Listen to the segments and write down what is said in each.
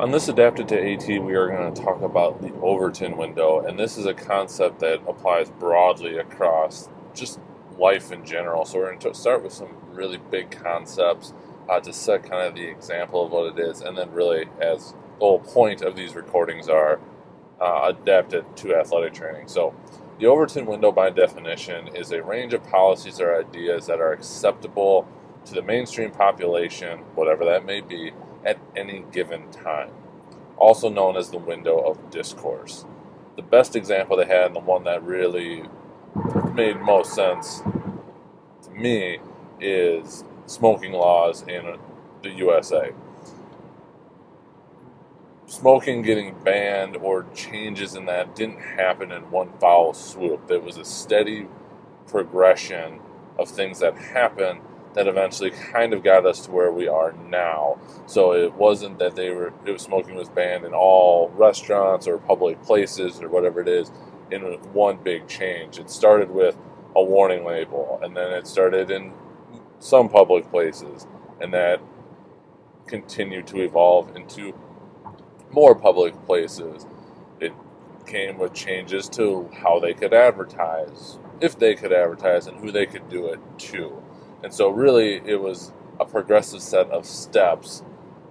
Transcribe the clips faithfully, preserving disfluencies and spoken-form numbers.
On this Adapted to AT, we are going to talk about the Overton window, and this is a concept that applies broadly across just life in general. So we're going to start with some really big concepts uh, to set kind of the example of what it is, and then really, as the whole point of these recordings are, uh, adapted to athletic training. So the Overton window, by definition, is a range of policies or ideas that are acceptable to the mainstream population, whatever that may be, at any given time, also known as the window of discourse. The best example they had, and the one that really made most sense to me, is smoking laws in the U S A. Smoking getting banned or changes in that didn't happen in one foul swoop. There was a steady progression of things that happened that eventually kind of got us to where we are now. So it wasn't that they were it was smoking was banned in all restaurants or public places or whatever it is in one big change. It started with a warning label, and then it started in some public places, and that continued to evolve into more public places. It came with changes to how they could advertise, if they could advertise, and who they could do it to. And so really, it was a progressive set of steps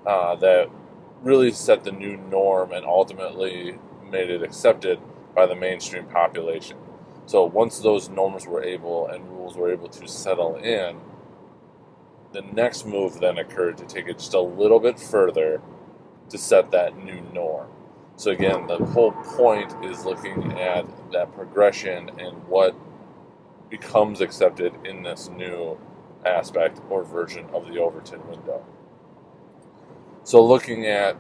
uh, that really set the new norm and ultimately made it accepted by the mainstream population. So once those norms were able and rules were able to settle in, the next move then occurred to take it just a little bit further to set that new norm. So again, the whole point is looking at that progression and what becomes accepted in this new aspect or version of the Overton window. So looking at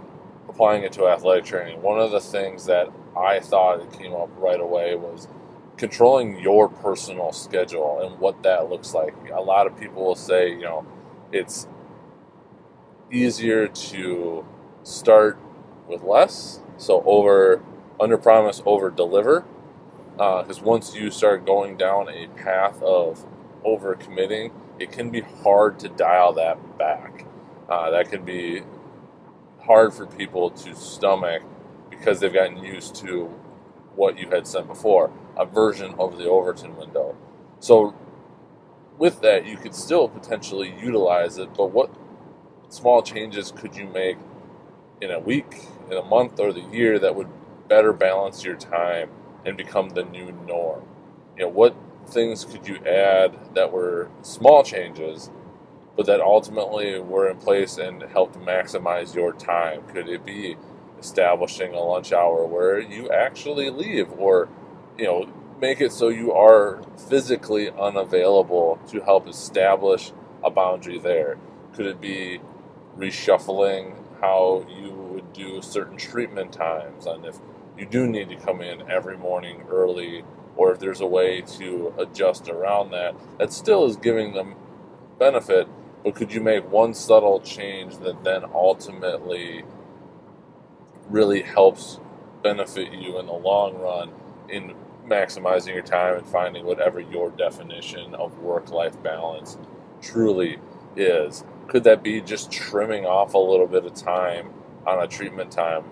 applying it to athletic training, one of the things that I thought it came up right away was controlling your personal schedule and what that looks like. A lot of people will say, you know, it's easier to start with less, so over under promise, over deliver, because uh, once you start going down a path of overcommitting, it can be hard to dial that back. Uh, that can be hard for people to stomach because they've gotten used to what you had said before, a version of the Overton window. So with that, you could still potentially utilize it, but what small changes could you make in a week, in a month, or the year that would better balance your time and become the new norm? You know, what things could you add that were small changes, but that ultimately were in place and helped maximize your time? Could it be establishing a lunch hour where you actually leave, or, you know, make it so you are physically unavailable to help establish a boundary there? Could it be reshuffling how you would do certain treatment times, and if you do need to come in every morning early, or if there's a way to adjust around that, that still is giving them benefit, but could you make one subtle change that then ultimately really helps benefit you in the long run in maximizing your time and finding whatever your definition of work-life balance truly is? Could that be just trimming off a little bit of time on a treatment time?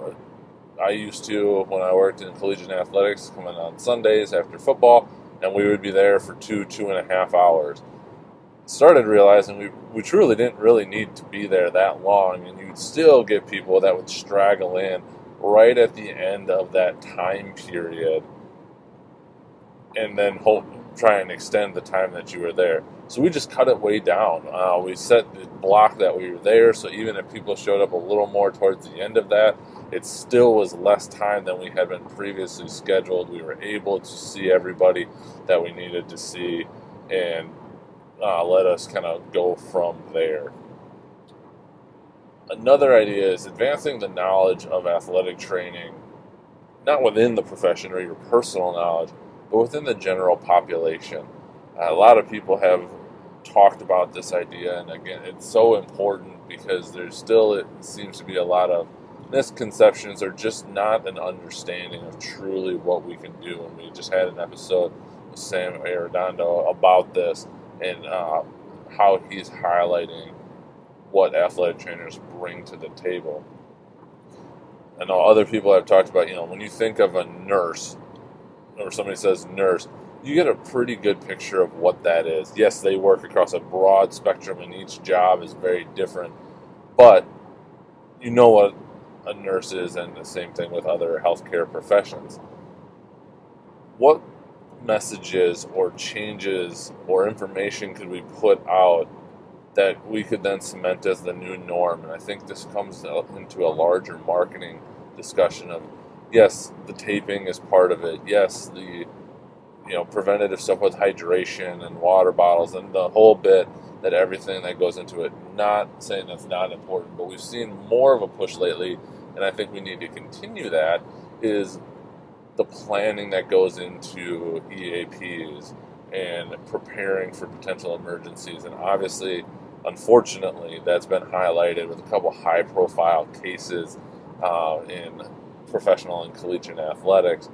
I used to, when I worked in collegiate athletics, come in on Sundays after football, and we would be there for two, two and a half hours. Started realizing we, we truly didn't really need to be there that long, and you'd still get people that would straggle in right at the end of that time period and then hope, try and extend the time that you were there. So we just cut it way down. Uh, we set the block that we were there, so even if people showed up a little more towards the end of that, it still was less time than we had been previously scheduled. We were able to see everybody that we needed to see, and uh, let us kind of go from there. Another idea is advancing the knowledge of athletic training, not within the profession or your personal knowledge, but within the general population. A lot of people have talked about this idea, and again, it's so important because there's still, it seems to be a lot of misconceptions or just not an understanding of truly what we can do. And we just had an episode with Sam Arredondo about this, and uh, how he's highlighting what athletic trainers bring to the table. I know other people have talked about, you know, when you think of a nurse or somebody says nurse, you get a pretty good picture of what that is. Yes, they work across a broad spectrum and each job is very different, but you know what a nurse is, and the same thing with other healthcare professions. What messages or changes or information could we put out that we could then cement as the new norm? And I think this comes into a larger marketing discussion of, yes, the taping is part of it. Yes, the you know preventative stuff with hydration and water bottles and the whole bit, that everything that goes into it. Not saying that's not important, but we've seen more of a push lately, and I think we need to continue that, is the planning that goes into E A Ps and preparing for potential emergencies. And obviously, unfortunately, that's been highlighted with a couple high-profile cases uh, in professional and collegiate athletics.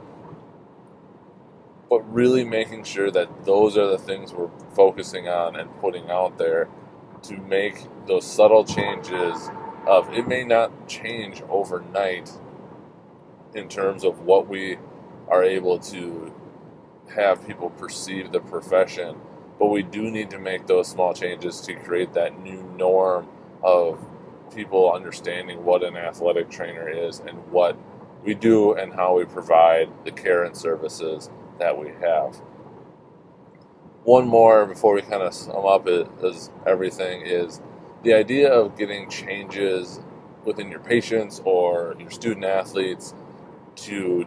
But really making sure that those are the things we're focusing on and putting out there to make those subtle changes of, it may not change overnight in terms of what we are able to have people perceive the profession, but we do need to make those small changes to create that new norm of people understanding what an athletic trainer is and what we do and how we provide the care and services that we have. One more before we kind of sum up it, is everything is the idea of getting changes within your patients or your student athletes to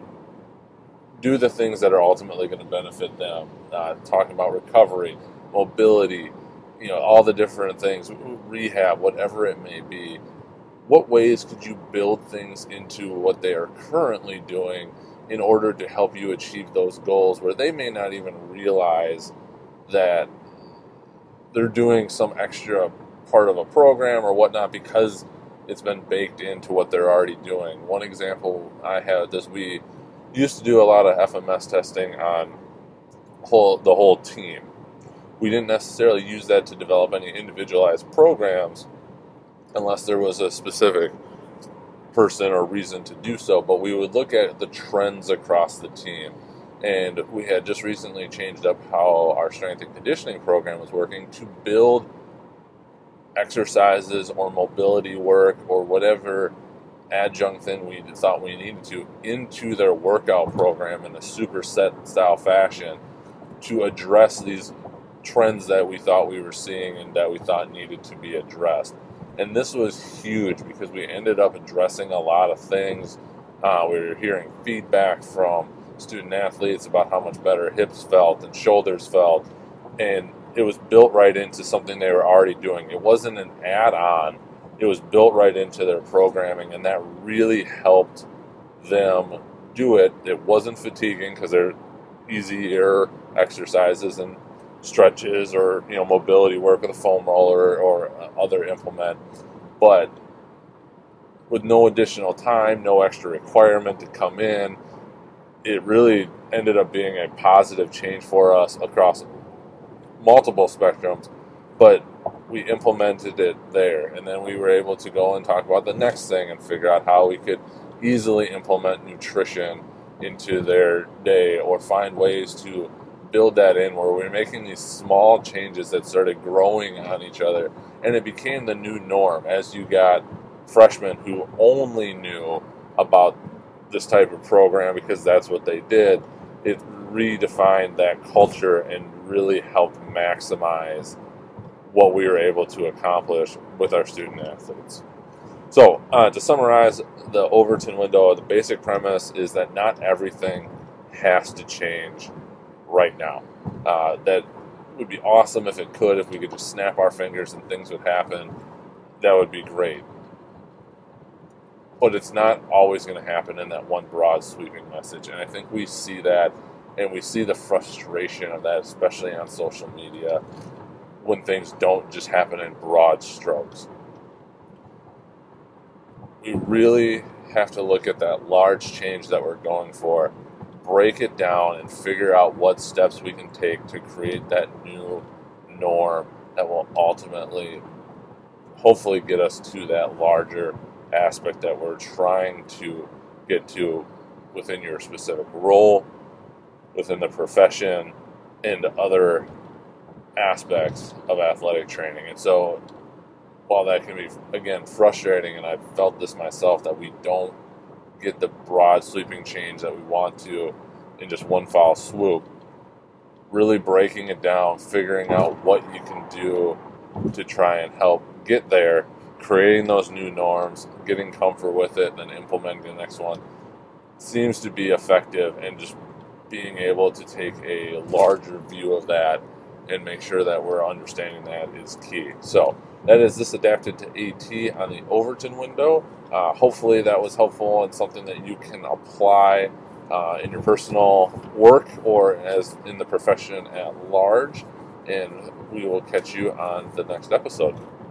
do the things that are ultimately going to benefit them. Uh, talking about recovery, mobility, you know, all the different things, rehab, whatever it may be. What ways could you build things into what they are currently doing in order to help you achieve those goals, where they may not even realize that they're doing some extra part of a program or whatnot because it's been baked into what they're already doing. One example I had is we used to do a lot of F M S testing on whole, the whole team. We didn't necessarily use that to develop any individualized programs unless there was a specific person or reason to do so, but we would look at the trends across the team. And we had just recently changed up how our strength and conditioning program was working to build exercises or mobility work or whatever adjunct thing we thought we needed to into their workout program in a superset style fashion to address these trends that we thought we were seeing and that we thought needed to be addressed. And this was huge because we ended up addressing a lot of things. Uh, we were hearing feedback from student athletes about how much better hips felt and shoulders felt. And it was built right into something they were already doing. It wasn't an add-on. It was built right into their programming, and that really helped them do it. It wasn't fatiguing because they're easier exercises and stretches or, you know, mobility work with a foam roller or, or other implement, but with no additional time, no extra requirement to come in. It really ended up being a positive change for us across multiple spectrums, but we implemented it there. And then we were able to go and talk about the next thing and figure out how we could easily implement nutrition into their day or find ways to build that in, where we're making these small changes that started growing on each other. And it became the new norm as you got freshmen who only knew about this type of program because that's what they did. It redefined that culture and really helped maximize what we were able to accomplish with our student athletes. So uh, to summarize the Overton window, the basic premise is that not everything has to change right now. Uh, that would be awesome if it could, if we could just snap our fingers and things would happen. That would be great. But it's not always going to happen in that one broad sweeping message. And I think we see that, and we see the frustration of that, especially on social media, when things don't just happen in broad strokes. We really have to look at that large change that we're going for, break it down, and figure out what steps we can take to create that new norm that will ultimately hopefully get us to that larger aspect that we're trying to get to within your specific role, within the profession, and other aspects of athletic training. And so while that can be, again, frustrating, and I've felt this myself, that we don't get the broad sweeping change that we want to in just one foul swoop, really breaking it down, figuring out what you can do to try and help get there, creating those new norms, getting comfort with it, and then implementing the next one seems to be effective, and just being able to take a larger view of that and make sure that we're understanding that is key. So that is this adapted to AT on the Overton window. Uh, hopefully that was helpful and something that you can apply uh, in your personal work or as in the profession at large. And we will catch you on the next episode.